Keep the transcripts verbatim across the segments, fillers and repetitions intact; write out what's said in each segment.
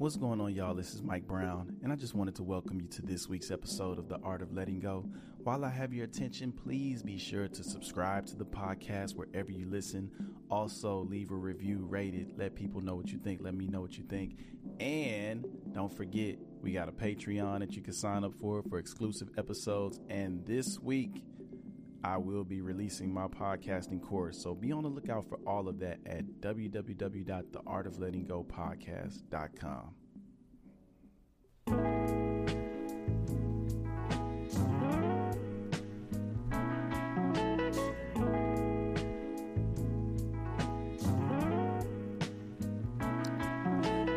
What's going on, y'all? This is Mike Brown, and I just wanted to welcome you to this week's episode of The Art of Letting Go. While I have your attention, please be sure to subscribe to the podcast wherever you listen. Also, leave a review, rate it, let people know what you think, let me know what you think. And don't forget, we got a Patreon that you can sign up for for exclusive episodes. And this week, I will be releasing my podcasting course, so be on the lookout for all of that at w w w dot the art of letting go podcast dot com.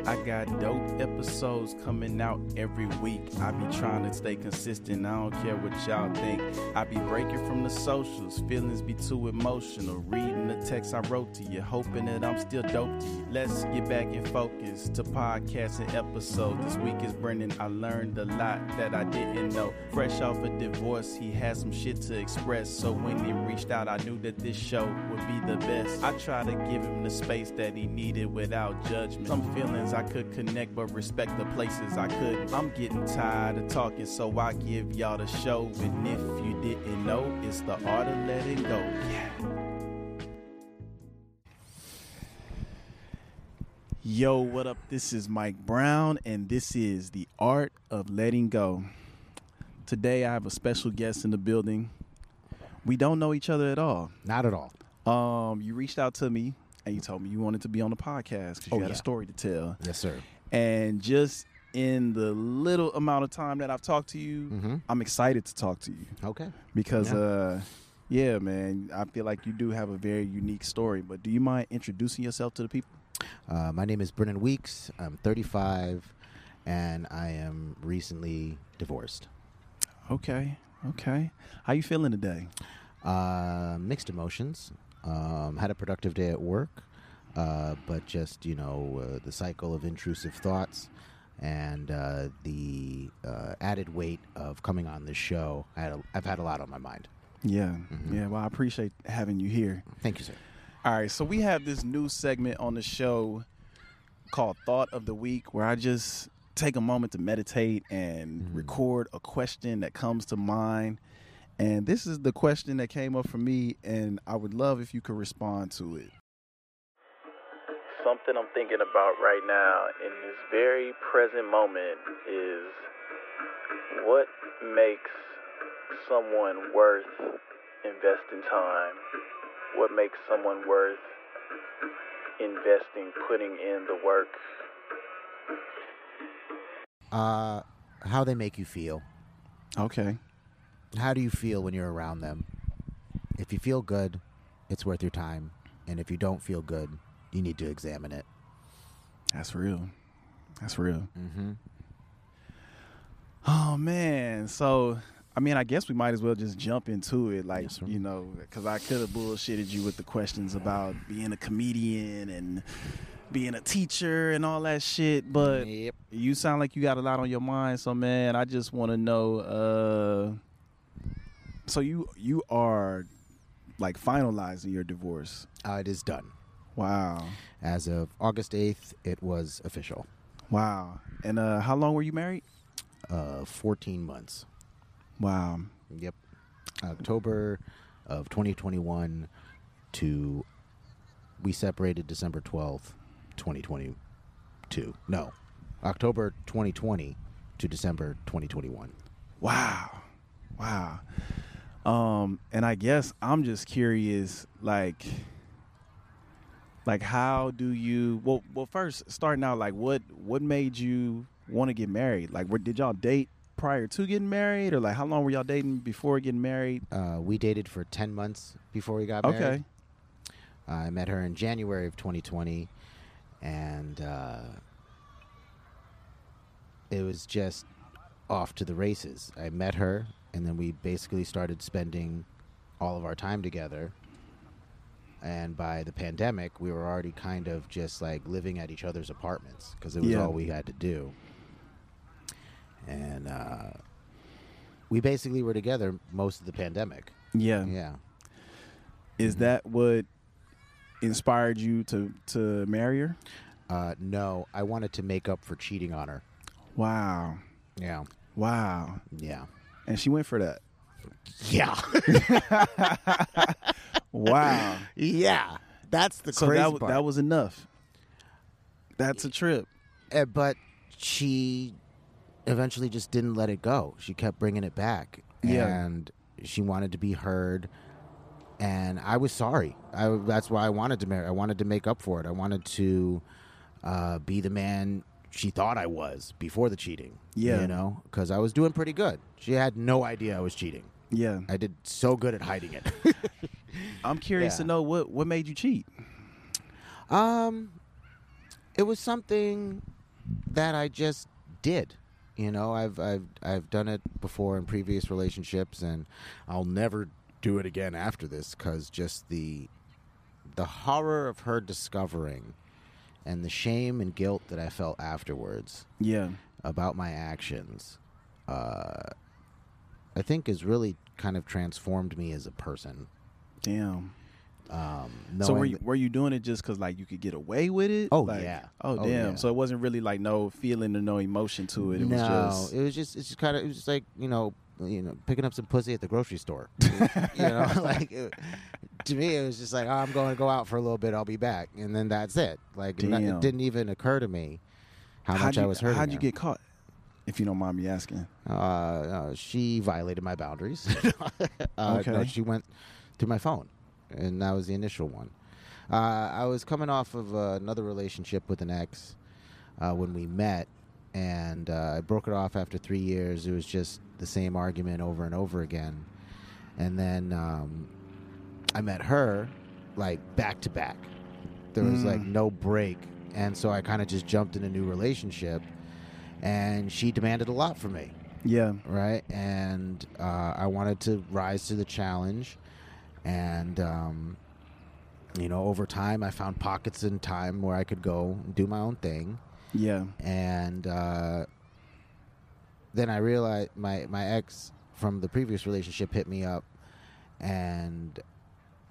I got dope episodes coming out every week. I be trying to stay consistent. I don't care what y'all think. I be breaking from the socials. Feelings be too emotional. Reading the text I wrote to you, hoping that I'm still dope to you. Let's get back in focus to podcasting episodes. This week is Brinan. I learned a lot that I didn't know. Fresh off a divorce, he had some shit to express. So when he reached out, I knew that this show would be the best. I try to give him the space that he needed without judgment. Some feelings I I could connect, but respect the places I couldn't. I'm getting tired of talking, so I give y'all the show. And if you didn't know, it's the art of letting go. Yeah. Yo, what up? This is Mike Brown, and this is the art of letting go. Today, I have a special guest in the building. We don't know each other at all. Not at all. Um, you reached out to me. And you told me you wanted to be on the podcast because you oh, had yeah. a story to tell. Yes, sir. And just in the little amount of time that I've talked to you, mm-hmm. I'm excited to talk to you. Okay. Because, yeah. Uh, yeah, man, I feel like you do have a very unique story. But do you mind introducing yourself to the people? Uh, my name is Brinan Weeks. I'm thirty-five, and I am recently divorced. Okay. Okay. How you feeling today? Uh, mixed emotions. Um, had a productive day at work, uh, but just, you know, uh, the cycle of intrusive thoughts and uh, the uh, added weight of coming on this show. I had a, I've had a lot on my mind. Yeah. Mm-hmm. Yeah. Well, I appreciate having you here. Thank you, sir. All right. So we have this new segment on the show called Thought of the Week, where I just take a moment to meditate and mm-hmm. record a question that comes to mind. And this is the question that came up for me, and I would love if you could respond to it. Something I'm thinking about right now in this very present moment is what makes someone worth investing time? What makes someone worth investing, putting in the work? Uh, how they make you feel. Okay. How do you feel when you're around them? If you feel good, it's worth your time. And if you don't feel good, you need to examine it. That's real. That's real. Mm-hmm. Oh, man. So, I mean, I guess we might as well just jump into it. Like, yes, you know, because I could have bullshitted you with the questions about being a comedian and being a teacher and all that shit. But yep. You sound like you got a lot on your mind. So, man, I just want to know... Uh, So you you are like finalizing your divorce. Uh, it is done. Wow. As of August eighth, it was official. Wow. And uh, how long were you married? Uh, fourteen months. Wow. Yep. October of twenty twenty-one to we separated December twelfth, twenty twenty-two. No. October twenty twenty to December twenty twenty-one. Wow. Wow. Um, and I guess I'm just curious, like, like how do you, well, well, first starting out, like what, what made you want to get married? Like, where did y'all date prior to getting married, or like how long were y'all dating before getting married? Uh, we dated for ten months before we got married. Okay. Uh, I met her in January of twenty twenty, and, uh, it was just off to the races. I met her. And then we basically started spending all of our time together. And by the pandemic, we were already kind of just like living at each other's apartments because it was yeah. all we had to do. And uh, we basically were together most of the pandemic. Yeah. Yeah. Is mm-hmm. that what inspired you to, to marry her? uh, no, I wanted to make up for cheating on her. Wow. Yeah. Wow. Yeah. And she went for that. Yeah. Wow. Yeah. That's the so crazy that, part. That was enough. That's a trip. Uh, but she eventually just didn't let it go. She kept bringing it back. Yeah. And she wanted to be heard. And I was sorry. I, that's why I wanted to marry. I wanted to make up for it. I wanted to uh, be the man she thought I was before the cheating. Yeah. You know, because I was doing pretty good. She had no idea I was cheating. Yeah. I did so good at hiding it. I'm curious yeah. to know what, what made you cheat? Um, it was something that I just did. You know, I've I've I've done it before in previous relationships, and I'll never do it again after this, because just the the horror of her discovering and the shame and guilt that I felt afterwards yeah. about my actions, uh, I think has really kind of transformed me as a person. Damn. Um, so were you, were you doing it just because, like, you could get away with it? Oh, like, yeah. Oh, oh damn. Yeah. So it wasn't really, like, no feeling or no emotion to it. It no, was just... it was just, it's just kind of, it was just like, you know, you know, picking up some pussy at the grocery store. You know, like, it, to me, it was just like, oh, I'm going to go out for a little bit. I'll be back. And then that's it. Like, it, it didn't even occur to me how how'd much you, I was hurting. How'd you her. Get caught? If you don't mind me asking. Uh, uh, she violated my boundaries. uh, okay. No, she went through my phone. And that was the initial one. Uh, I was coming off of uh, another relationship with an ex uh, when we met. And uh, I broke it off after three years. It was just the same argument over and over again. And then um, I met her, like, back to back. There was, mm. like, no break. And so I kind of just jumped in a new relationship. And she demanded a lot from me. Yeah. Right? And uh, I wanted to rise to the challenge. And, um, you know, over time, I found pockets in time where I could go and do my own thing. Yeah. And uh, then I realized my, my ex from the previous relationship hit me up. And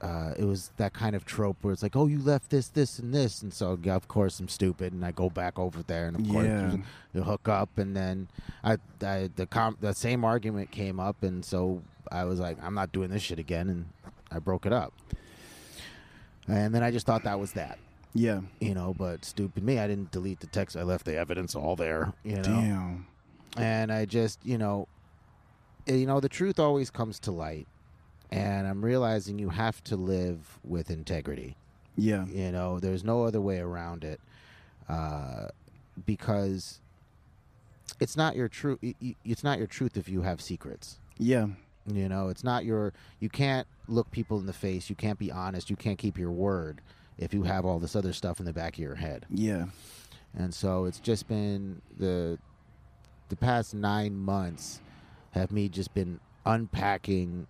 uh, it was that kind of trope where it's like, oh, you left this, this, and this. And so, of course, I'm stupid. And I go back over there. And, of yeah. course, you hook up. And then I, I the, com- the same argument came up. And so I was like, I'm not doing this shit again. And I broke it up. And then I just thought that was that. Yeah. You know, but stupid me, I didn't delete the text. I left the evidence all there, you know. Damn. And I just, you know, you know, the truth always comes to light. And I'm realizing you have to live with integrity. Yeah. You know, there's no other way around it. Uh, because it's not your truth. It's not your truth if you have secrets. Yeah. You know, it's not your, you can't look people in the face. You can't be honest. You can't keep your word if you have all this other stuff in the back of your head. Yeah. And so it's just been the, the past nine months have me just been unpacking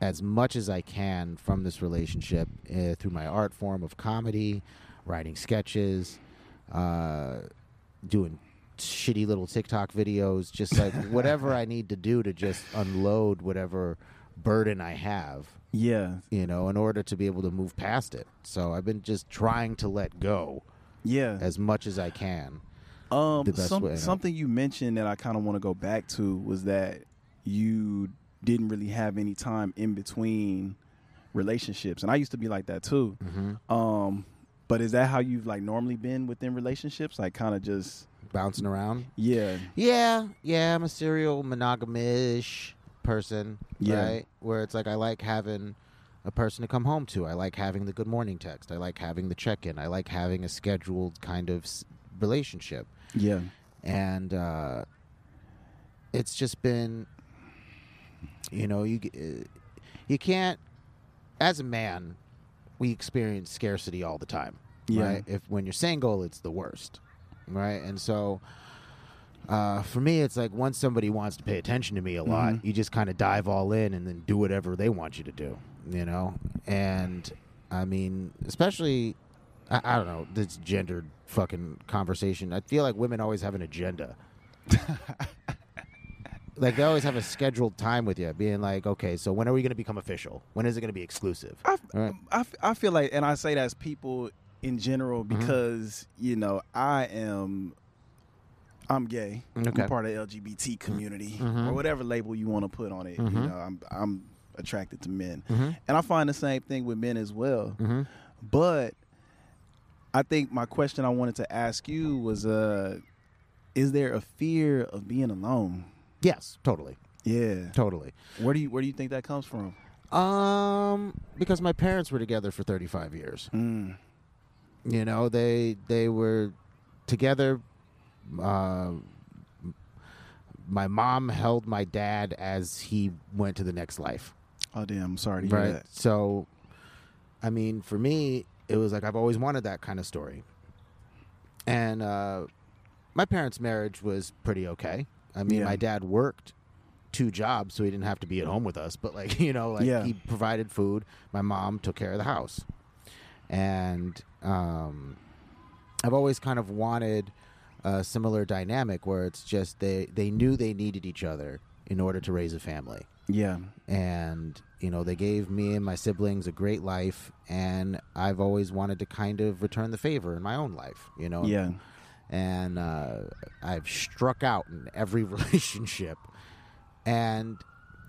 as much as I can from this relationship uh, through my art form of comedy, writing sketches, uh, doing shitty little TikTok videos, just like whatever I need to do to just unload whatever burden I have. Yeah. You know, in order to be able to move past it. So I've been just trying to let go. Yeah. As much as I can. Um, the best some, way, you know? Something you mentioned that I kind of want to go back to was that you didn't really have any time in between relationships. And I used to be like that too. Mm-hmm. Um, but is that how you've like normally been within relationships? Like kind of just bouncing around? Yeah. Yeah. Yeah. I'm a serial monogamish person. Yeah. Right? Where it's like I like having a person to come home to. I like having the good morning text. I like having the check-in. I like having a scheduled kind of relationship. Yeah. And uh, it's just been, you know, you you can't, as a man, we experience scarcity all the time. Yeah. Right? If when you're single, it's the worst. Right, and so uh, for me, it's like once somebody wants to pay attention to me a lot, mm-hmm. you just kind of dive all in and then do whatever they want you to do, you know. And I mean, especially, I, I don't know, this gendered fucking conversation. I feel like women always have an agenda. Like they always have a scheduled time with you, being like, okay, so when are we going to become official? When is it going to be exclusive? I, right. I, I feel like, and I say that as people in general, because mm-hmm. you know, I am I'm gay. Okay. I'm part of the L G B T community, mm-hmm. or whatever label you want to put on it. Mm-hmm. You know, I'm I'm attracted to men, mm-hmm. and I find the same thing with men as well. Mm-hmm. But I think my question I wanted to ask you was, uh, is there a fear of being alone? Yes, totally. Yeah, totally. Where do you where do you think that comes from? Um, because my parents were together for thirty-five years. Mm. You know, they they were together. Uh, my mom held my dad as he went to the next life. Oh, damn. I'm sorry to hear right? that. So, I mean, for me, it was like I've always wanted that kind of story. And uh, my parents' marriage was pretty okay. I mean, yeah. my dad worked two jobs, so he didn't have to be at home with us. But, like, you know, like yeah. he provided food. My mom took care of the house. And um, I've always kind of wanted... a similar dynamic where it's just they, they knew they needed each other in order to raise a family. Yeah. And, you know, they gave me and my siblings a great life, and I've always wanted to kind of return the favor in my own life, you know? Yeah. And uh, I've struck out in every relationship. And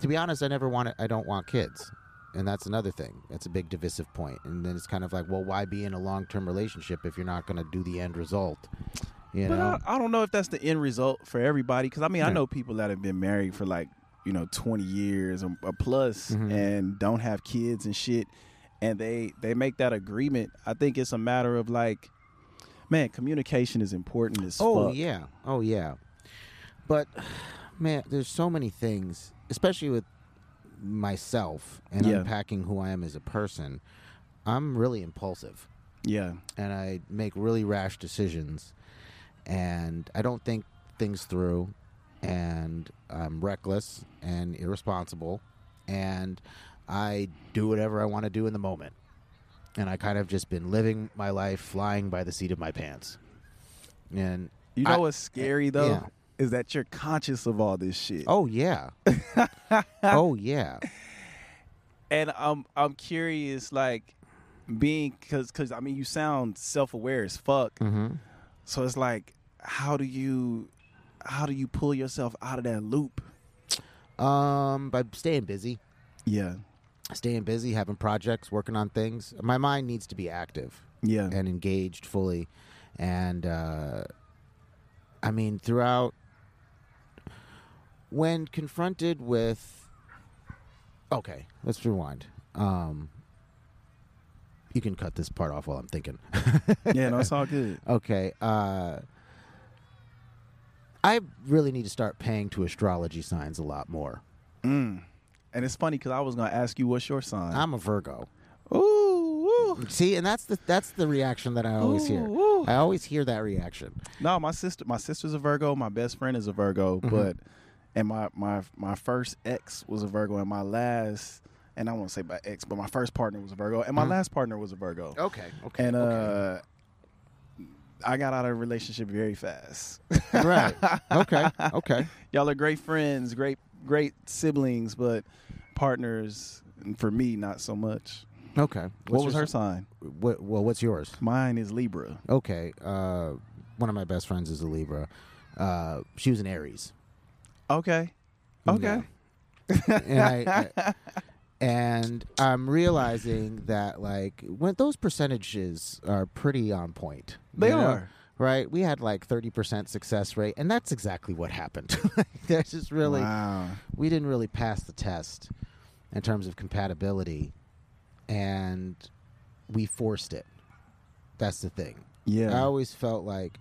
to be honest, I never want to, I don't want kids. And that's another thing. That's a big divisive point. And then it's kind of like, well, why be in a long-term relationship if you're not going to do the end result? You but know? I, I don't know if that's the end result for everybody, because I mean, yeah. I know people that have been married for like, you know, twenty years or, or plus, mm-hmm. and don't have kids and shit, and they they make that agreement. I think it's a matter of like, man, communication is important as oh, fuck. Oh yeah, oh yeah. But man, there's so many things, especially with myself and yeah. unpacking who I am as a person. I'm really impulsive. Yeah, and I make really rash decisions. And I don't think things through, and I'm reckless and irresponsible, and I do whatever I want to do in the moment. And I kind of just been living my life flying by the seat of my pants. And you know I, what's scary, though, yeah. is that you're conscious of all this shit. Oh, yeah. oh, yeah. And I'm, I'm curious, like, being, because, because I mean, you sound self-aware as fuck. Mm-hmm. So it's like, how do you, how do you pull yourself out of that loop? Um, by staying busy. Yeah. Staying busy, having projects, working on things. My mind needs to be active. Yeah. And engaged fully. And, uh, I mean, throughout, when confronted with, okay, let's rewind. Um, You can cut this part off while I'm thinking. yeah, no, it's all good. Okay. Uh, I really need to start paying to astrology signs a lot more. Mm. And it's funny because I was going to ask you, what's your sign? I'm a Virgo. Ooh. Ooh. See, and that's the that's the reaction that I always ooh, hear. Ooh. I always hear that reaction. No, my sister, my sister's a Virgo. My best friend is a Virgo. Mm-hmm. But and my, my, my first ex was a Virgo, and my last... And I won't say my ex, but my first partner was a Virgo, and my mm-hmm. last partner was a Virgo. Okay, okay. And uh, okay. I got out of a relationship very fast. right. Okay. Okay. Y'all are great friends, great, great siblings, but partners for me, not so much. Okay. What's what was her sign? What, well, what's yours? Mine is Libra. Okay. Uh, one of my best friends is a Libra. Uh, she was an Aries. Okay. Okay. Yeah. and I. I And I'm realizing that, like, when those percentages are pretty on point. They know? Are. Right? We had, like, thirty percent success rate, and that's exactly what happened. There's just really... Wow. We didn't really pass the test in terms of compatibility, and we forced it. That's the thing. Yeah. I always felt like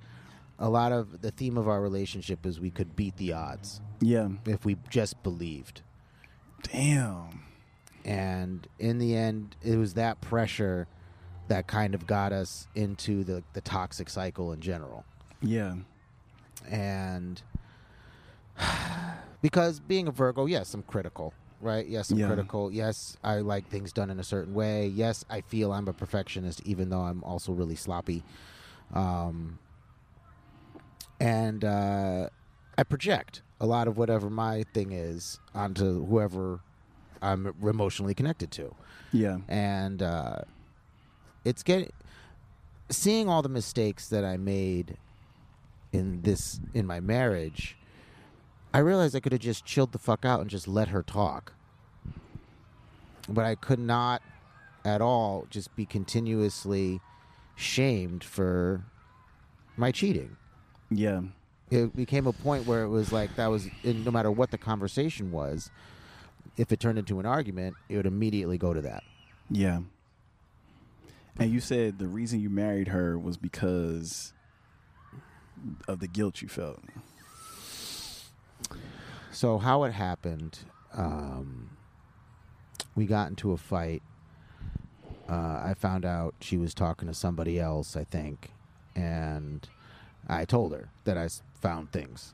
a lot of the theme of our relationship is we could beat the odds. Yeah. If we just believed. Damn. And in the end, it was that pressure that kind of got us into the, the toxic cycle in general. Yeah. And because being a Virgo, yes, I'm critical, right? Yes, I'm yeah. critical. Yes, I like things done in a certain way. Yes, I feel I'm a perfectionist, even though I'm also really sloppy. Um, and uh, I project a lot of whatever my thing is onto whoever I'm emotionally connected to. Yeah. And uh, it's getting seeing all the mistakes that I made in this, in my marriage, I realized I could have just chilled the fuck out and just let her talk. But I could not at all just be continuously shamed for my cheating. Yeah. It became a point where it was like that was, no matter what the conversation was, if it turned into an argument, it would immediately go to that. Yeah. And you said the reason you married her was because of the guilt you felt. So how it happened, um, we got into a fight. Uh, I found out she was talking to somebody else, I think. And I told her that I found things.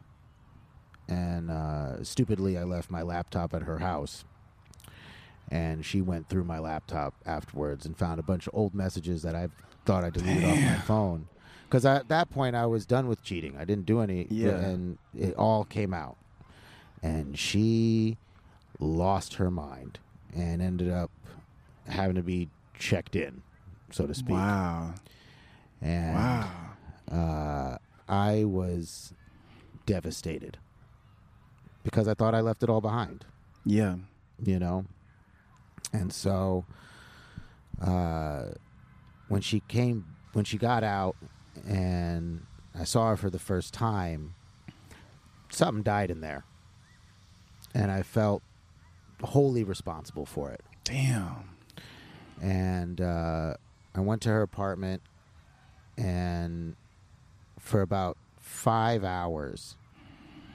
And uh, stupidly, I left my laptop at her house. And she went through my laptop afterwards and found a bunch of old messages that I thought I deleted Damn. off my phone. Because at that point, I was done with cheating. I didn't do any. Yeah. And it all came out. And she lost her mind and ended up having to be checked in, so to speak. Wow. And wow. Uh, I was devastated because I thought I left it all behind. Yeah. You know? And so uh, when she came, when she got out and I saw her for the first time, something died in there. And I felt wholly responsible for it. Damn. And uh, I went to her apartment, and for about five hours,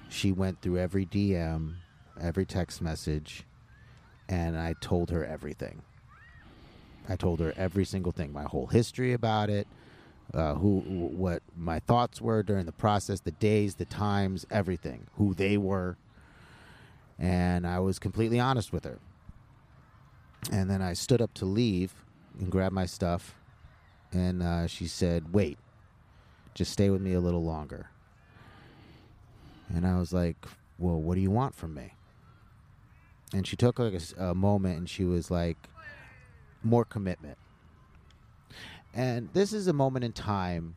she went through every D M, every text message. And I told her everything. I told her every single thing, my whole history about it, uh, who, what my thoughts were during the process, the days, the times, everything, who they were. And I was completely honest with her. And then I stood up to leave and grab my stuff. And uh, she said, wait, just stay with me a little longer. And I was like, well, what do you want from me? And she took like a, a moment, and she was like, more commitment. And this is a moment in time.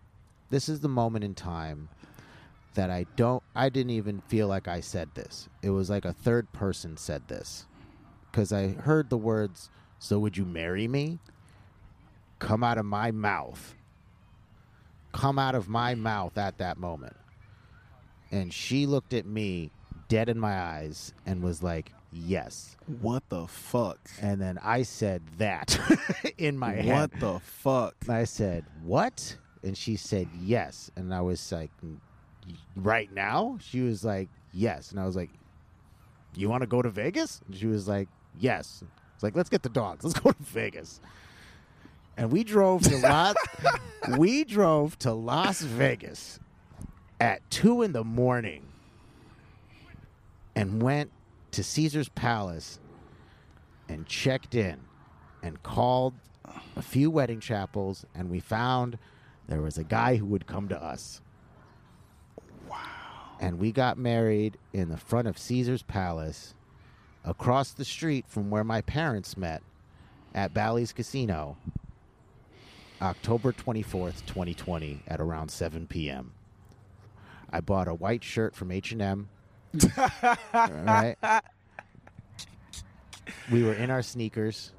This is the moment in time that I don't, I didn't even feel like I said this. It was like a third person said this. Because I heard the words, so would you marry me? Come out of my mouth. Come out of my mouth at that moment. And she looked at me dead in my eyes and was like, yes. What the fuck? And then I said that in my head. What the fuck? I said, what? And she said, yes. And I was like, right now? She was like, yes. And I was like, you want to go to Vegas? And she was like, yes. I was like, let's get the dogs. Let's go to Vegas. And we drove to Las, we drove to Las Vegas at two in the morning and went to Caesar's Palace and checked in and called a few wedding chapels, and we found there was a guy who would come to us. Wow. And we got married in the front of Caesar's Palace across the street from where my parents met at Bally's Casino, October twenty-fourth, twenty twenty at around seven p.m. I bought a white shirt from H and M. Right. We were in our sneakers,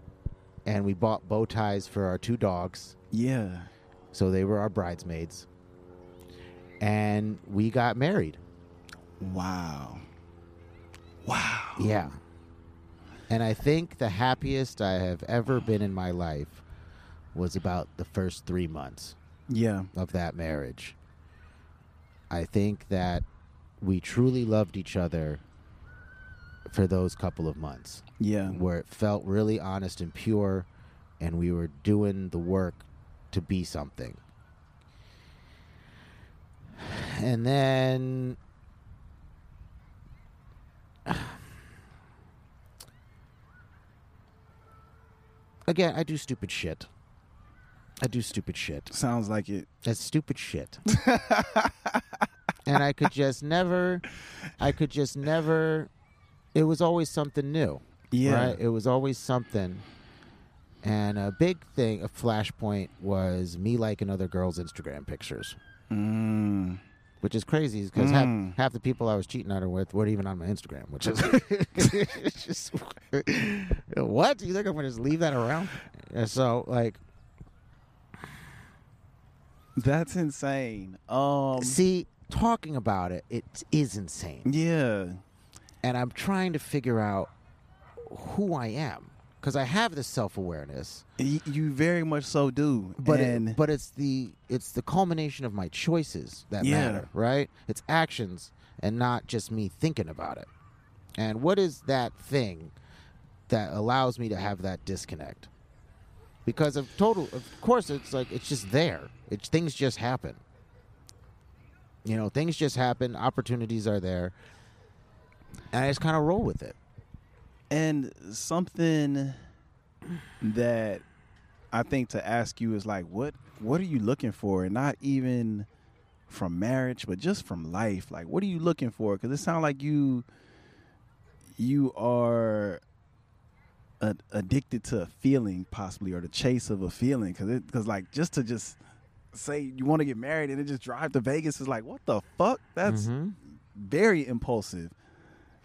and we bought bow ties for our two dogs. Yeah. So they were our bridesmaids. And we got married. Wow. Wow. Yeah. And I think the happiest I have ever been in my life was about the first three months. Yeah. Of that marriage. I think that we truly loved each other for those couple of months. Yeah. Where it felt really honest and pure, and we were doing the work to be something. And then again, I do stupid shit. I do stupid shit. Sounds like it. That's stupid shit. And I could just never, I could just never, it was always something new. Yeah. Right? It was always something And a big thing, a flashpoint, was me liking other girls' Instagram pictures. Mm. Which is crazy because mm. half, half the people I was cheating on her with weren't even on my Instagram, which is it's just, what? Do you think I'm going to just leave that around? And so, like... That's insane. Um, See, talking about it, it is insane. Yeah. And I'm trying to figure out who I am. Because I have this self-awareness. You very much so do. But it, but it's the it's the culmination of my choices that yeah. matter, right? It's actions and not just me thinking about it. And what is that thing that allows me to have that disconnect? Because of total, of course, it's like it's just there. It's things just happen. You know, things just happen. Opportunities are there, and I just kind of roll with it. And something that I think to ask you is like, what what are you looking for? And not even from marriage, but just from life. Like, what are you looking for? Because it sounds like you you are a, addicted to a feeling, possibly, or the chase of a feeling. Because because like just to just say you want to get married and then just drive to Vegas is like, what the fuck? That's mm-hmm. very impulsive.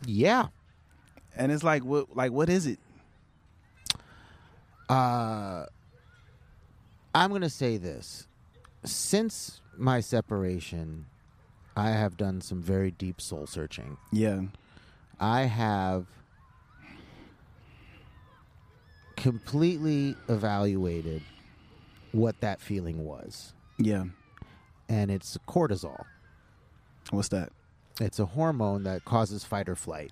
Yeah. And it's like, what, like, what is it? Uh, I'm going to say this. Since my separation, I have done some very deep soul searching. Yeah. I have completely evaluated what that feeling was. Yeah. And it's cortisol. What's that? It's a hormone that causes fight or flight.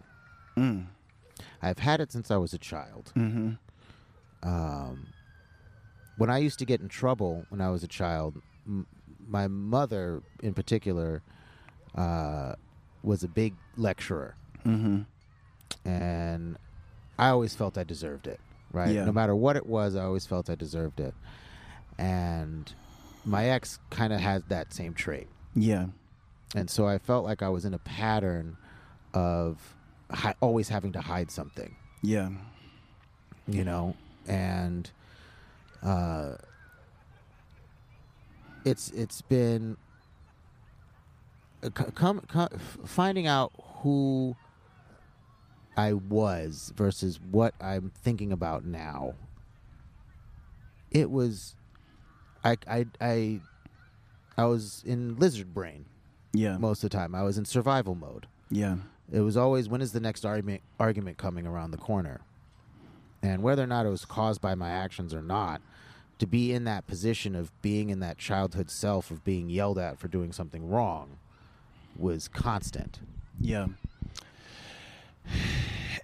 Mm. I've had it since I was a child. Mm-hmm. Um, when I used to get in trouble when I was a child, m- my mother in particular uh, was a big lecturer. Mm-hmm. And I always felt I deserved it, right? Yeah. No matter what it was, I always felt I deserved it. And my ex kind of had that same trait. Yeah. And so I felt like I was in a pattern of... Hi- always having to hide something. Yeah. You know, and uh, it's it's been uh, com- com- finding out who I was versus what I'm thinking about now. It was I I I, I was in lizard brain. Yeah. Most of the time I was in survival mode. Yeah. It was always, when is the next argument argument coming around the corner? And whether or not it was caused by my actions or not, to be in that position of being in that childhood self of being yelled at for doing something wrong was constant. Yeah.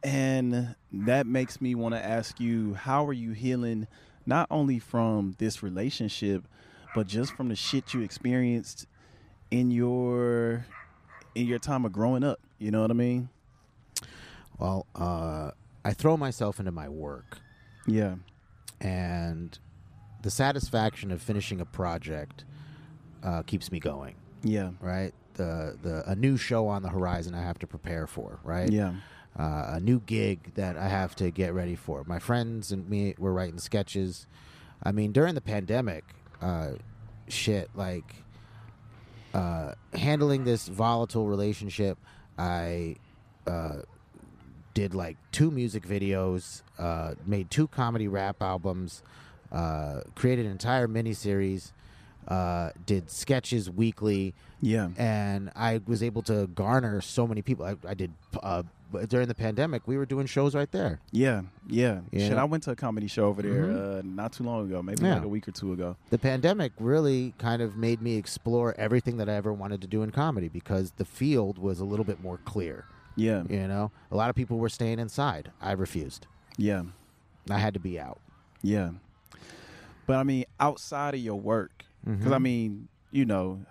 And that makes me want to ask you, how are you healing not only from this relationship, but just from the shit you experienced in your... in your time of growing up, you know what I mean? Well, uh, I throw myself into my work. Yeah. And the satisfaction of finishing a project uh, keeps me going. Yeah. Right? The the a new show on the horizon I have to prepare for, right? Yeah. Uh, a new gig that I have to get ready for. My friends and me were writing sketches. I mean, during the pandemic, uh, shit, like... Uh, handling this volatile relationship, I uh, did like two music videos, uh, made two comedy rap albums, uh, created an entire miniseries, uh, did sketches weekly. Yeah. And I was able to garner so many people. I, I did uh, during the pandemic. We were doing shows right there. Yeah, yeah. yeah. Shit, I went to a comedy show over there mm-hmm. uh, not too long ago, maybe yeah. like a week or two ago. The pandemic really kind of made me explore everything that I ever wanted to do in comedy because the field was a little bit more clear. Yeah, you know, a lot of people were staying inside. I refused. Yeah, I had to be out. Yeah, but I mean, outside of your work, because mm-hmm. I mean, you know.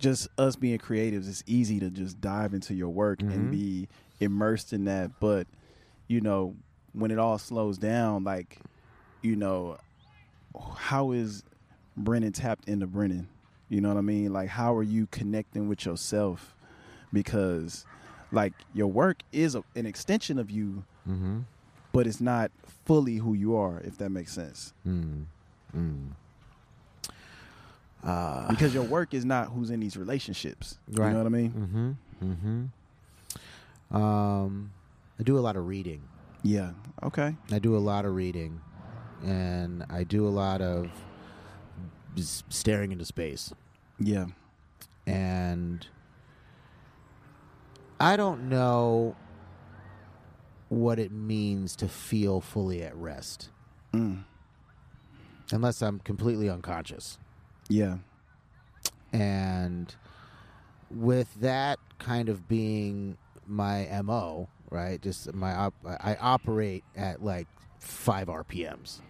Just us being creatives, it's easy to just dive into your work mm-hmm. and be immersed in that. But, you know, when it all slows down, like, you know, how is Brinan tapped into Brinan? You know what I mean? Like, how are you connecting with yourself? Because, like, your work is a, an extension of you, mm-hmm. but it's not fully who you are, if that makes sense. Mm. Mm. Uh, because your work is not who's in these relationships. Right. You know what I mean? Mm-hmm. Mm-hmm. Um, I do a lot of reading. Yeah. Okay. I do a lot of reading, and I do a lot of staring into space. Yeah. And I don't know what it means to feel fully at rest. Mm. Unless I'm completely unconscious. Yeah. And with that kind of being my M O, right? Just my op- I operate at like five R P Ms.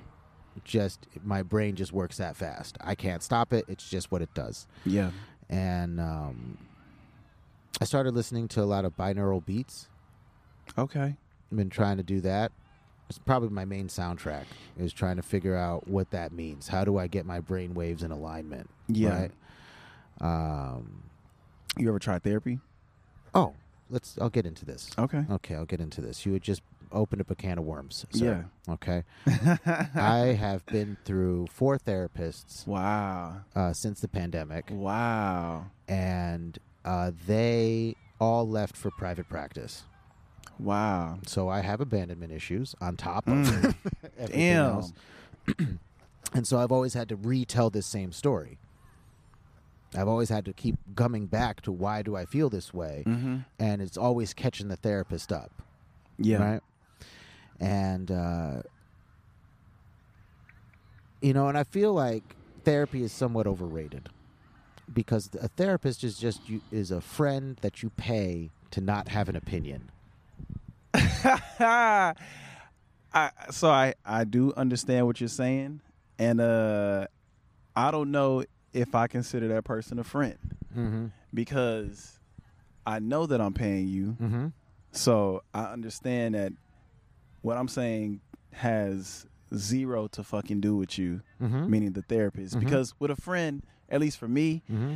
Just my brain just works that fast. I can't stop it. It's just what it does. Yeah. And um, I started listening to a lot of binaural beats. Okay. I've been trying to do that. It's probably my main soundtrack, is trying to figure out what that means. How do I get my brain waves in alignment? Yeah. Right? Um, you ever tried therapy? Oh, let's. I'll get into this. Okay. Okay, I'll get into this. You had just opened up a can of worms. Sir. Yeah. Okay. I have been through four therapists. Wow. Uh, since the pandemic. Wow. And uh, they all left for private practice. Wow. So I have abandonment issues on top of mm. everything Damn. else. And so I've always had to retell this same story. I've always had to keep coming back to, why do I feel this way? Mm-hmm. And it's always catching the therapist up. Yeah. Right? And, uh, you know, and I feel like therapy is somewhat overrated, because a therapist is just you, is a friend that you pay to not have an opinion. I, so I, I do understand what you're saying, and uh, I don't know if I consider that person a friend, mm-hmm. because I know that I'm paying you, mm-hmm. so I understand that what I'm saying has zero to fucking do with you, mm-hmm. meaning the therapist, mm-hmm. because with a friend, at least for me, mm-hmm.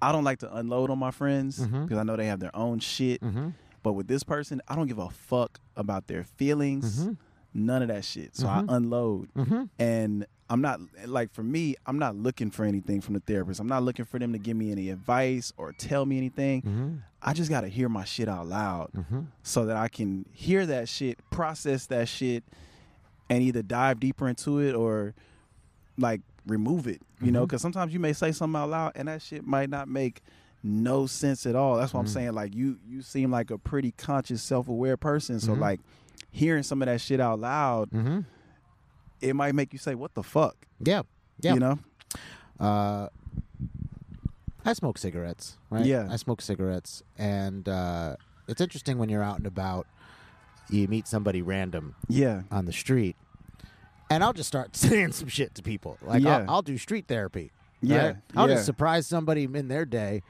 I don't like to unload on my friends, mm-hmm. because I know they have their own shit. Mm-hmm. But with this person, I don't give a fuck about their feelings, mm-hmm. none of that shit. So mm-hmm. I unload. Mm-hmm. And I'm not, like, for me, I'm not looking for anything from the therapist. I'm not looking for them to give me any advice or tell me anything. Mm-hmm. I just got to hear my shit out loud, mm-hmm. so that I can hear that shit, process that shit, and either dive deeper into it or, like, remove it. You mm-hmm. know, because sometimes you may say something out loud and that shit might not make no sense at all. That's what mm-hmm. I'm saying. Like, you, you seem like a pretty conscious, self-aware person. So, mm-hmm. like, hearing some of that shit out loud, mm-hmm. it might make you say, "What the fuck?" Yeah, yeah. You know, uh, I smoke cigarettes, right? Yeah, I smoke cigarettes, and uh, it's interesting when you're out and about, you meet somebody random, yeah, on the street, and I'll just start saying some shit to people. Like, yeah. I'll, I'll do street therapy. Yeah, right? I'll yeah. just surprise somebody in their day.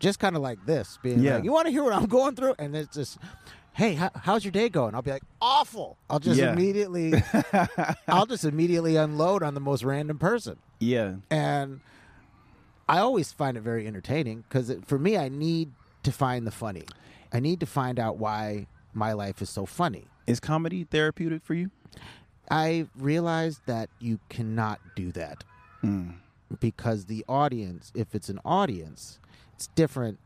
Just kind of like this, being yeah. like, you want to hear what I'm going through? And it's just, hey, how, how's your day going? I'll be like, awful. I'll just yeah. immediately, I'll just immediately unload on the most random person. Yeah. And I always find it very entertaining, because for me, I need to find the funny. I need to find out why my life is so funny. Is comedy therapeutic for you? I realized that you cannot do that. Mm. Because the audience, if it's an audience, it's different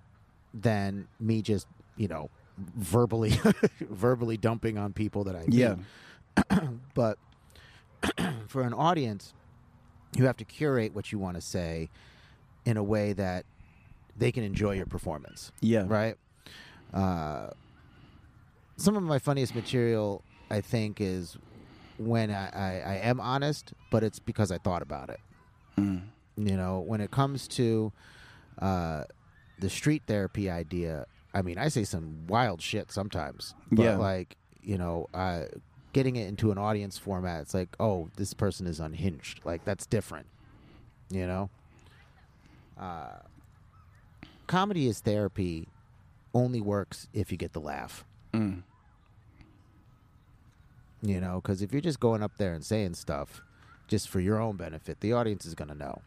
than me just, you know, verbally verbally dumping on people that I yeah. meet. But for an audience, you have to curate what you want to say in a way that they can enjoy your performance. Yeah. Right? Uh, some of my funniest material, I think, is when I, I, I am honest, but it's because I thought about it. Mm. You know, when it comes to uh, the street therapy idea, I mean, I say some wild shit sometimes, but yeah. like, you know, uh, getting it into an audience format, it's like, oh, this person is unhinged. Like, that's different, you know? Uh, comedy as therapy only works if you get the laugh. Mm. You know, because if you're just going up there and saying stuff just for your own benefit, the audience is going to know.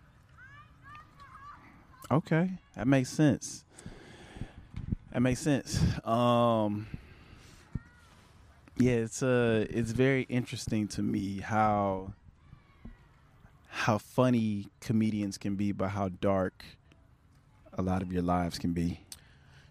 Okay, that makes sense. That makes sense. Um, Yeah, it's uh, it's very interesting to me how how funny comedians can be, but how dark a lot of your lives can be.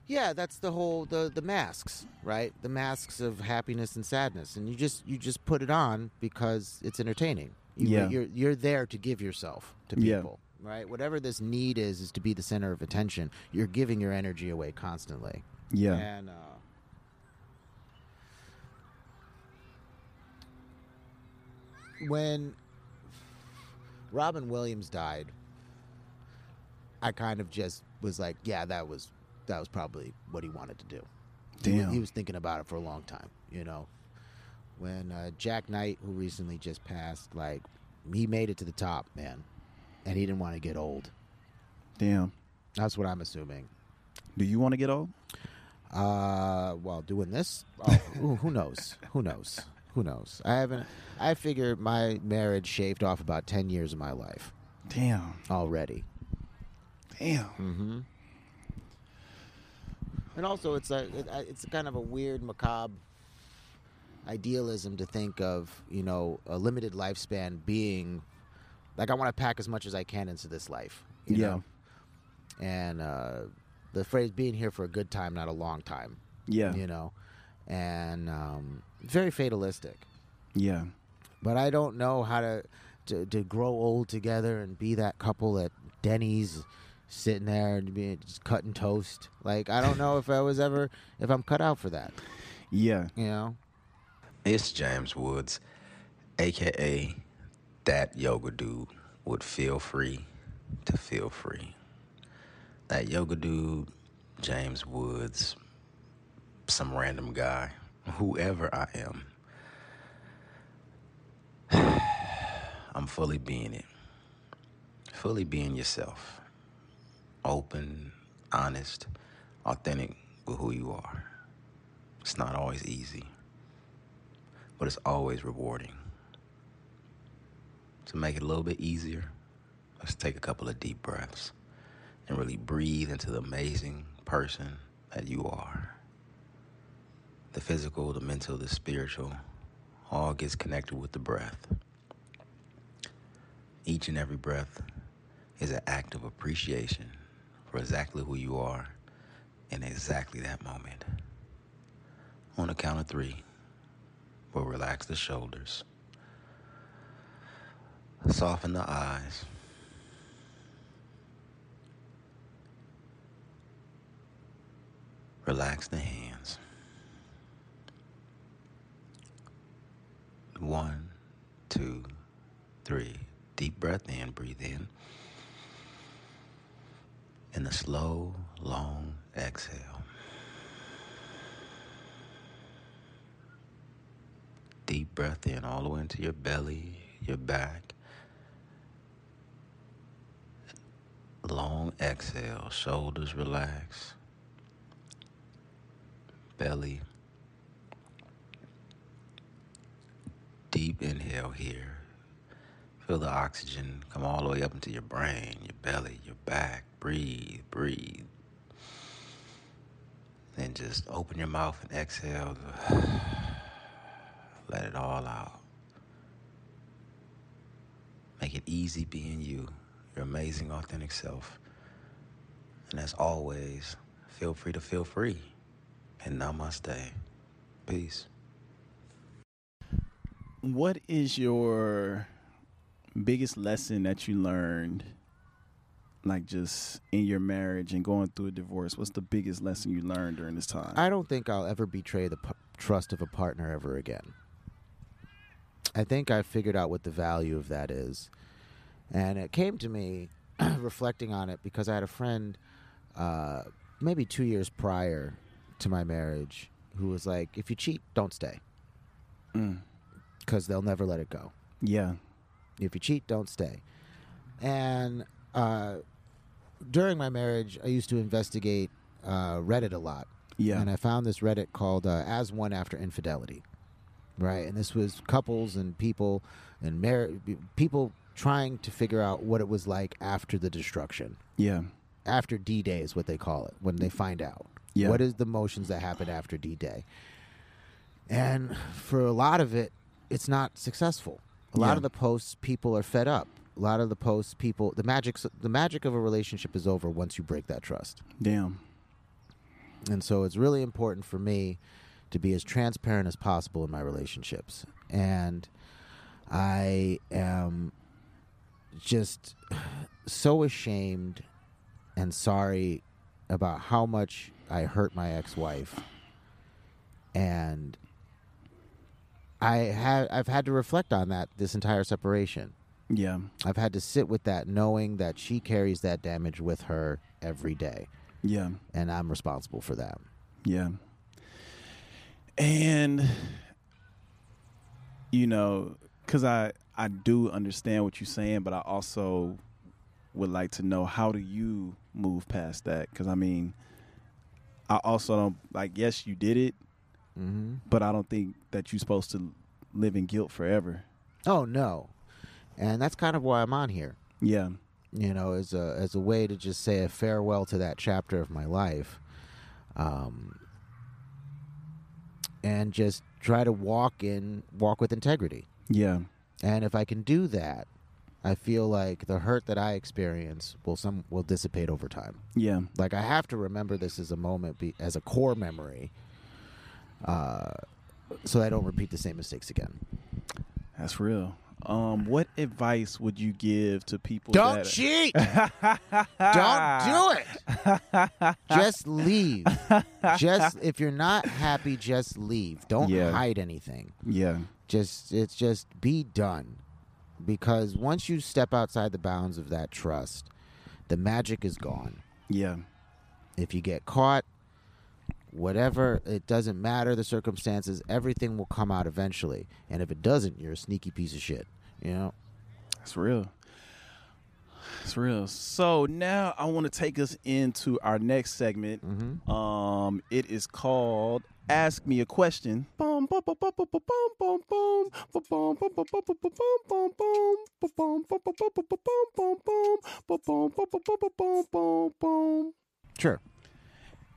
Yeah, that's the whole the, the masks, right? The masks of happiness and sadness, and you just you just put it on because it's entertaining. You, yeah, you're you're there to give yourself to people, yeah. right? Whatever this need is, is to be the center of attention. You're giving your energy away constantly. Yeah, and uh, when Robin Williams died, I kind of just was like, yeah, that was that was probably what he wanted to do. Damn, he, he was thinking about it for a long time, you know. When uh, Jack Knight, who recently just passed, like, he made it to the top, man. And he didn't want to get old. Damn. That's what I'm assuming. Do you want to get old? Uh, well, doing this? Oh, who, who knows? Who knows? Who knows? I haven't... I figure my marriage shaved off about ten years of my life. Damn. Already. Damn. Mm-hmm. And also, it's a, it, it's kind of a weird, macabre idealism to think of, you know, a limited lifespan being like, I want to pack as much as I can into this life, you yeah know? And uh the phrase being here for a good time, not a long time, yeah, you know, and um very fatalistic, yeah, but I don't know how to to, to grow old together and be that couple at Denny's sitting there and being just cutting toast. Like, I don't know if I was ever if I'm cut out for that, yeah, you know. It's James Woods, a k a. That Yoga Dude would feel free to feel free. That Yoga Dude, James Woods, some random guy, whoever I am, I'm fully being it. Fully being yourself. Open, honest, authentic with who you are. It's not always easy. But it's always rewarding. To make it a little bit easier, let's take a couple of deep breaths and really breathe into the amazing person that you are. The physical, the mental, the spiritual, all gets connected with the breath. Each and every breath is an act of appreciation for exactly who you are in exactly that moment. On the count of three, we'll relax the shoulders, soften the eyes, relax the hands. One, two, three. Deep breath in, breathe in. And a slow, long exhale. Deep breath in all the way into your belly, your back. Long exhale, shoulders relax, belly. Deep inhale here. Feel the oxygen come all the way up into your brain, your belly, your back. Breathe, breathe. Then just open your mouth and exhale. Let it all out. Make it easy being you, your amazing, authentic self. And as always, feel free to feel free. And namaste. Peace. What is your biggest lesson that you learned, like just in your marriage and going through a divorce? What's the biggest lesson you learned during this time? I don't think I'll ever betray the p- trust of a partner ever again. I think I figured out what the value of that is. And it came to me reflecting on it because I had a friend uh, maybe two years prior to my marriage who was like, if you cheat, don't stay. Because mm. they'll never let it go. Yeah. If you cheat, don't stay. And uh, during my marriage, I used to investigate uh, Reddit a lot. Yeah. And I found this Reddit called uh, As One After Infidelity. Right, and this was couples and people and mar- people trying to figure out what it was like after the destruction. Yeah. After D-Day is what they call it, when they find out. Yeah. What is the emotions that happen after D-Day? And for a lot of it, it's not successful. A lot yeah. of the posts, people are fed up. A lot of the posts, people, the magic, the magic of a relationship is over once you break that trust. Damn. And so it's really important for me to be as transparent as possible in my relationships. And I am just so ashamed and sorry about how much I hurt my ex-wife. And I have, I've had to reflect on that this entire separation. Yeah. I've had to sit with that, knowing that she carries that damage with her every day. Yeah. And I'm responsible for that. Yeah. And, you know, because I, I do understand what you're saying, but I also would like to know, how do you move past that? Because, I mean, I also don't, like, yes, you did it, mm-hmm. but I don't think that you're supposed to live in guilt forever. Oh, no. And that's kind of why I'm on here. Yeah. You know, as a as a way to just say a farewell to that chapter of my life, um, and just try to walk in, walk with integrity. Yeah. And if I can do that, I feel like the hurt that I experience will some will dissipate over time. Yeah. Like, I have to remember this as a moment, be, as a core memory, uh, so I don't repeat the same mistakes again. That's real. Um, what advice would you give to people? Don't that cheat. Don't do it. Just leave. Just, if you're not happy, just leave. Don't yeah. hide anything. Yeah. Just, it's just be done. Because once you step outside the bounds of that trust, the magic is gone. Yeah. If you get caught, whatever, it doesn't matter the circumstances, everything will come out eventually. And if it doesn't, you're a sneaky piece of shit, you know? That's real. That's real. So now I want to take us into our next segment. Mm-hmm. Um, it is called Ask Me a Question. Sure.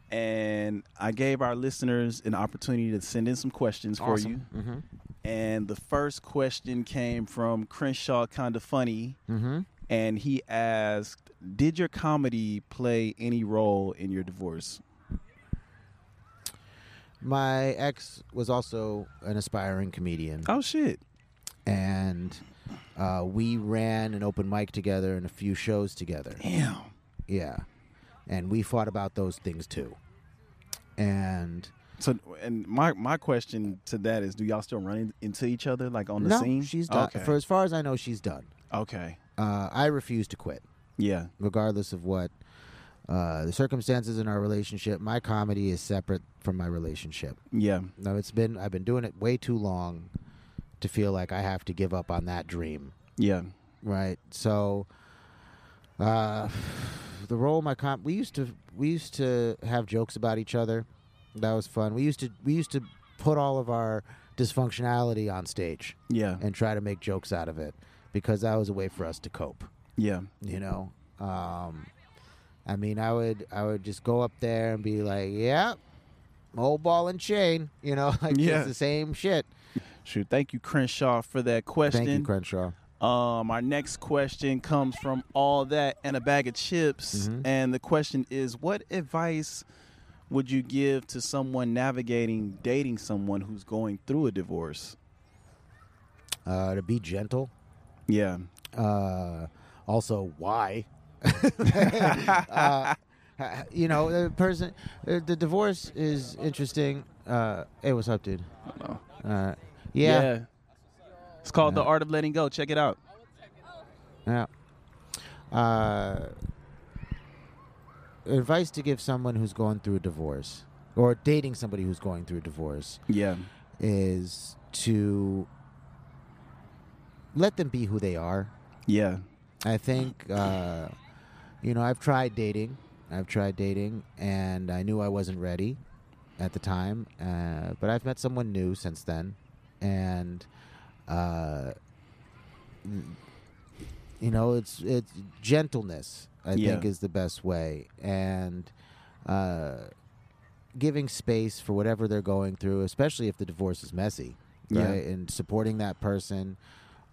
And I gave our listeners an opportunity to send in some questions awesome. for you. Mm-hmm. And the first question came from Crenshaw Kinda Funny. Mm-hmm. And he asked, did your comedy play any role in your divorce? My ex was also an aspiring comedian. Oh, shit. And uh, we ran an open mic together and a few shows together. Damn. Yeah. And we fought about those things too. And so, and my my question to that is, do y'all still run into each other, like, on the no, scene? No, she's done. Okay. For as far as I know, she's done. Okay. Uh, I refuse to quit. Yeah. Regardless of what uh, the circumstances in our relationship, my comedy is separate from my relationship. Yeah. Now, it's been, I've been doing it way too long to feel like I have to give up on that dream. Yeah. Right. So. Uh. The role of my comp, we used to we used to have jokes about each other. That was fun. We used to we used to put all of our dysfunctionality on stage, yeah, and try to make jokes out of it, because that was a way for us to cope. Yeah, you know. Um, I mean, I would I would just go up there and be like, "Yeah, old ball and chain," you know, like yeah. it's the same shit. Sure. Thank you, Crenshaw, for that question. Thank you, Crenshaw. Um, our next question comes from All That and a Bag of Chips. Mm-hmm. And the question is, what advice would you give to someone navigating dating someone who's going through a divorce? Uh, to be gentle. Yeah. Uh, also, why? uh, you know, the person, the divorce is interesting. Uh, hey, what's up, dude? Hello. Uh, yeah. Yeah. It's called yeah. The Art of Letting Go. Check it out. Yeah. Uh, advice to give someone who's going through a divorce, or dating somebody who's going through a divorce, yeah, is to let them be who they are. Yeah. I think, uh, you know, I've tried dating. I've tried dating, and I knew I wasn't ready at the time. Uh, but I've met someone new since then, and... Uh, you know, it's it's gentleness, I yeah. think, is the best way. And uh, giving space for whatever they're going through, especially if the divorce is messy, right? Yeah. And supporting that person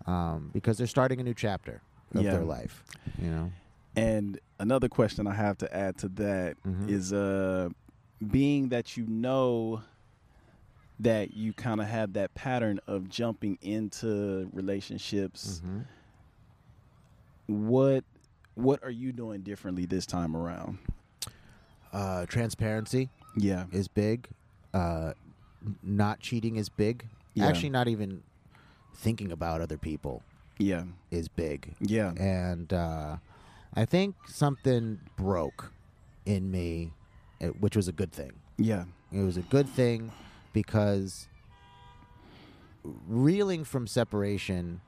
um, because they're starting a new chapter of yeah. their life, you know. And another question I have to add to that mm-hmm. is uh, being that you know that you kind of have that pattern of jumping into relationships, mm-hmm. what what are you doing differently this time around? Uh, transparency yeah. is big. Uh, not cheating is big. Yeah. Actually, not even thinking about other people yeah. is big. Yeah. And uh, I think something broke in me, which was a good thing. Yeah. It was a good thing because reeling from separation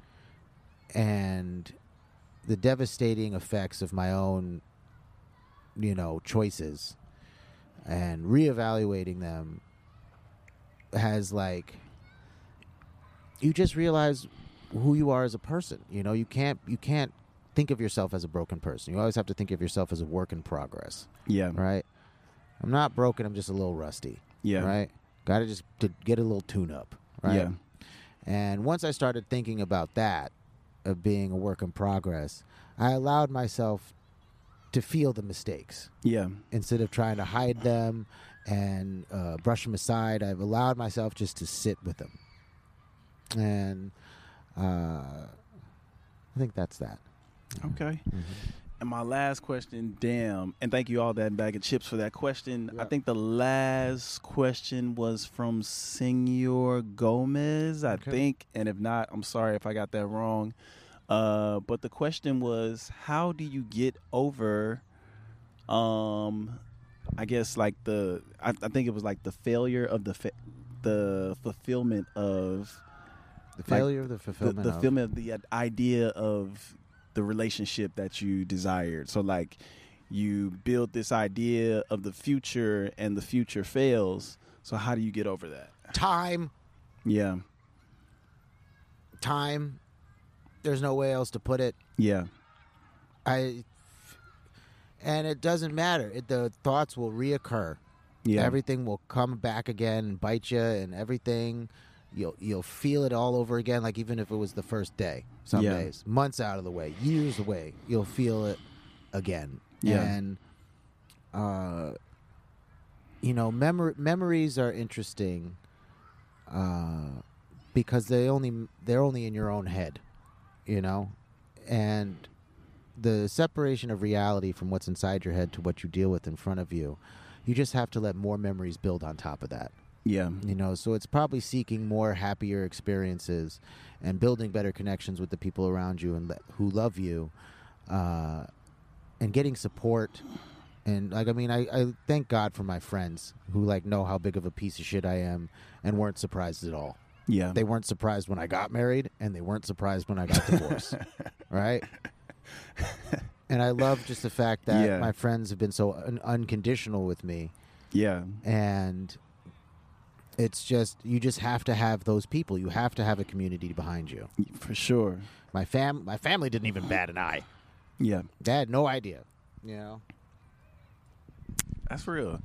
and the devastating effects of my own, you know, choices and reevaluating them has, like, you just realize who you are as a person. You know, you can't you can't think of yourself as a broken person. You always have to think of yourself as a work in progress. Yeah. Right? I'm not broken. I'm just a little rusty. Yeah. Right? Got to just to get a little tune-up. Right? Yeah. And once I started thinking about that, of being a work in progress, I allowed myself to feel the mistakes. Yeah. Instead of trying to hide them and uh, brush them aside, I've allowed myself just to sit with them. And uh, I think that's that. Okay. Mm-hmm. And my last question, damn, and thank you all that bag of chips for that question. Yeah. I think the last question was from Senor Gomez, I okay. think. And if not, I'm sorry if I got that wrong. Uh, but the question was, how do you get over, um, I guess, like the, I, I think it was like the failure of the, fa- the fulfillment of. The failure like, of the fulfillment the, the of. The fulfillment of the idea of the relationship that you desired. So like you build this idea of the future and the future fails. So how do you get over that? Time. Yeah. Time. There's no way else to put it. Yeah. I and it doesn't matter. It, the thoughts will reoccur. Yeah. Everything will come back again and bite you and everything. You'll you'll feel it all over again, like even if it was the first day, some yeah. days, months out of the way, years away, you'll feel it again. Yeah. And, uh, you know, mem- memories are interesting uh, because they only, they're only in your own head, you know? And the separation of reality from what's inside your head to what you deal with in front of you, you just have to let more memories build on top of that. Yeah. You know, so it's probably seeking more happier experiences and building better connections with the people around you and le- who love you uh, and getting support. And, like, I mean, I, I thank God for my friends who, like, know how big of a piece of shit I am and weren't surprised at all. Yeah. They weren't surprised when I got married and they weren't surprised when I got divorced. Right? And I love just the fact that yeah. my friends have been so un- unconditional with me. Yeah. And it's just, you just have to have those people. You have to have a community behind you. For sure. My fam, my family didn't even bat an eye. Yeah. They had no idea, you know. That's real.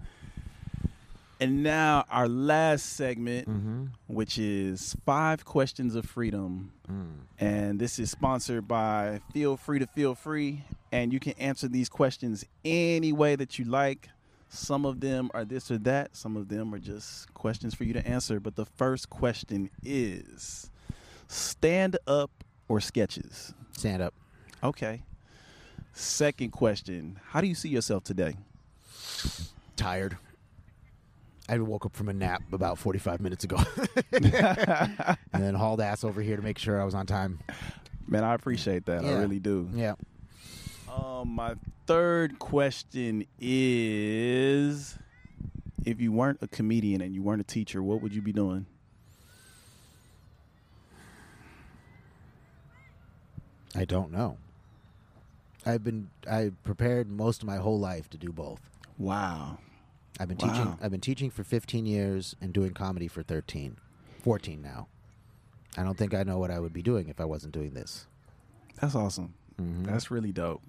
And now our last segment, mm-hmm. which is Five Questions of Freedom. Mm. And this is sponsored by Feel Free to Feel Free. And you can answer these questions any way that you like. Some of them are this or that. Some of them are just questions for you to answer. But the first question is stand up or sketches? Stand up. Okay. Second question. How do you see yourself today? Tired. I woke up from a nap about forty-five minutes ago. And then hauled ass over here to make sure I was on time. Man, I appreciate that. Yeah. I really do. Yeah. Um, my third question is, if you weren't a comedian and you weren't a teacher, what would you be doing? I don't know. I've been, I prepared most of my whole life to do both. Wow. I've been wow. teaching, I've been teaching for fifteen years and doing comedy for thirteen, fourteen now. I don't think I know what I would be doing if I wasn't doing this. That's awesome. Mm-hmm. That's really dope.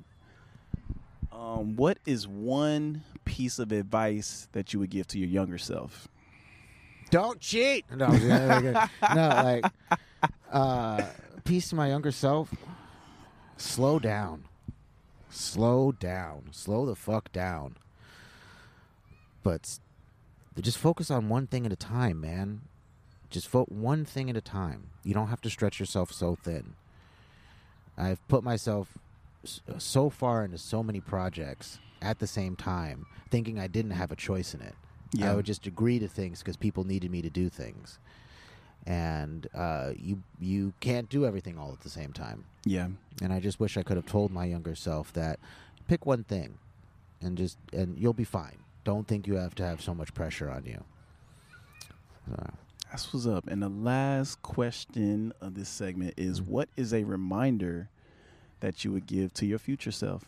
Um, what is one piece of advice that you would give to your younger self? Don't cheat. No, no, like uh, piece to my younger self. Slow down. Slow down. Slow the fuck down. But just focus on one thing at a time, man. Just vote one thing at a time. You don't have to stretch yourself so thin. I've put myself so far into so many projects at the same time, thinking I didn't have a choice in it. Yeah. I would just agree to things because people needed me to do things. And uh, you you can't do everything all at the same time. Yeah. And I just wish I could have told my younger self that pick one thing and just and you'll be fine. Don't think you have to have so much pressure on you. So. That's what's up. And the last question of this segment is, what is a reminder that you would give to your future self?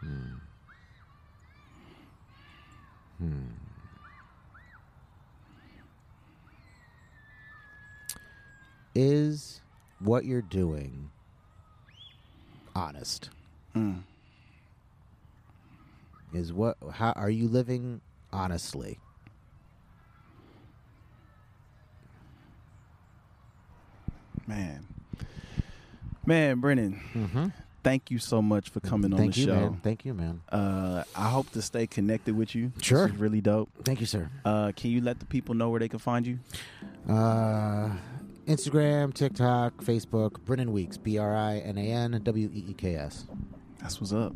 Hmm. Hmm. Is what you're doing honest? Hmm. Is what, how are you living honestly? Man, man, Brinan, mm-hmm. thank you so much for coming thank on the you, show. Man. Thank you, man. Uh, I hope to stay connected with you. Sure. This is really dope. Thank you, sir. Uh, can you let the people know where they can find you? Uh, Instagram, TikTok, Facebook, Brinan Weeks, B R I N A N W E E K S. That's what's up.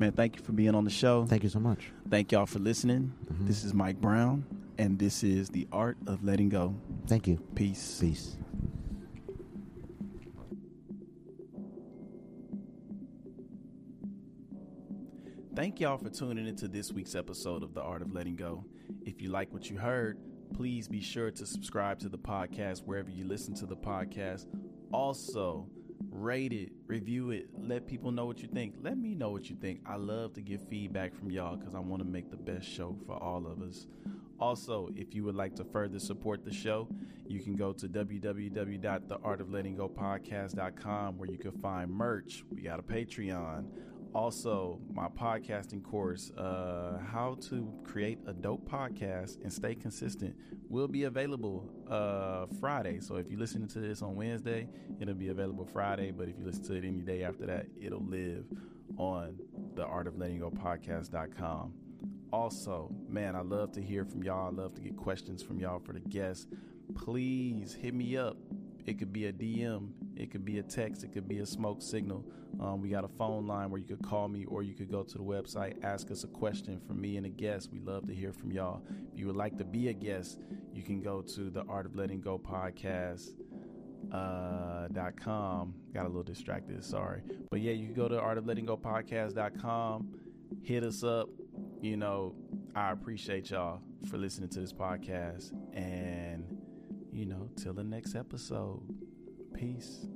Man, thank you for being on the show. Thank you so much. Thank y'all for listening. Mm-hmm. This is Mike Brown, and this is The Art of Letting Go. Thank you. Peace. Peace. Thank y'all for tuning into this week's episode of The Art of Letting Go. If you like what you heard, please be sure to subscribe to the podcast wherever you listen to the podcast. Also, rate it, review it, let people know what you think. Let me know what you think. I love to get feedback from y'all because I want to make the best show for all of us. Also, if you would like to further support the show, you can go to w w w dot the art of letting go podcast dot com where you can find merch. We got a Patreon. Also, my podcasting course, uh, How to Create a Dope Podcast and Stay Consistent, will be available uh, Friday. So if you're listening to this on Wednesday, it'll be available Friday. But if you listen to it any day after that, it'll live on the art of letting go podcast dot com. Also, man, I love to hear from y'all. I love to get questions from y'all for the guests. Please hit me up. It could be a D M. It could be a text. It could be a smoke signal. Um, we got a phone line where you could call me, or you could go to the website, ask us a question for me and a guest. We love to hear from y'all. If you would like to be a guest, you can go to the Art of Letting Go podcast uh, dot com. Got a little distracted. Sorry. But yeah, you can go to art of letting go podcast dot com. Hit us up. You know, I appreciate y'all for listening to this podcast, and, you know, till the next episode. Peace.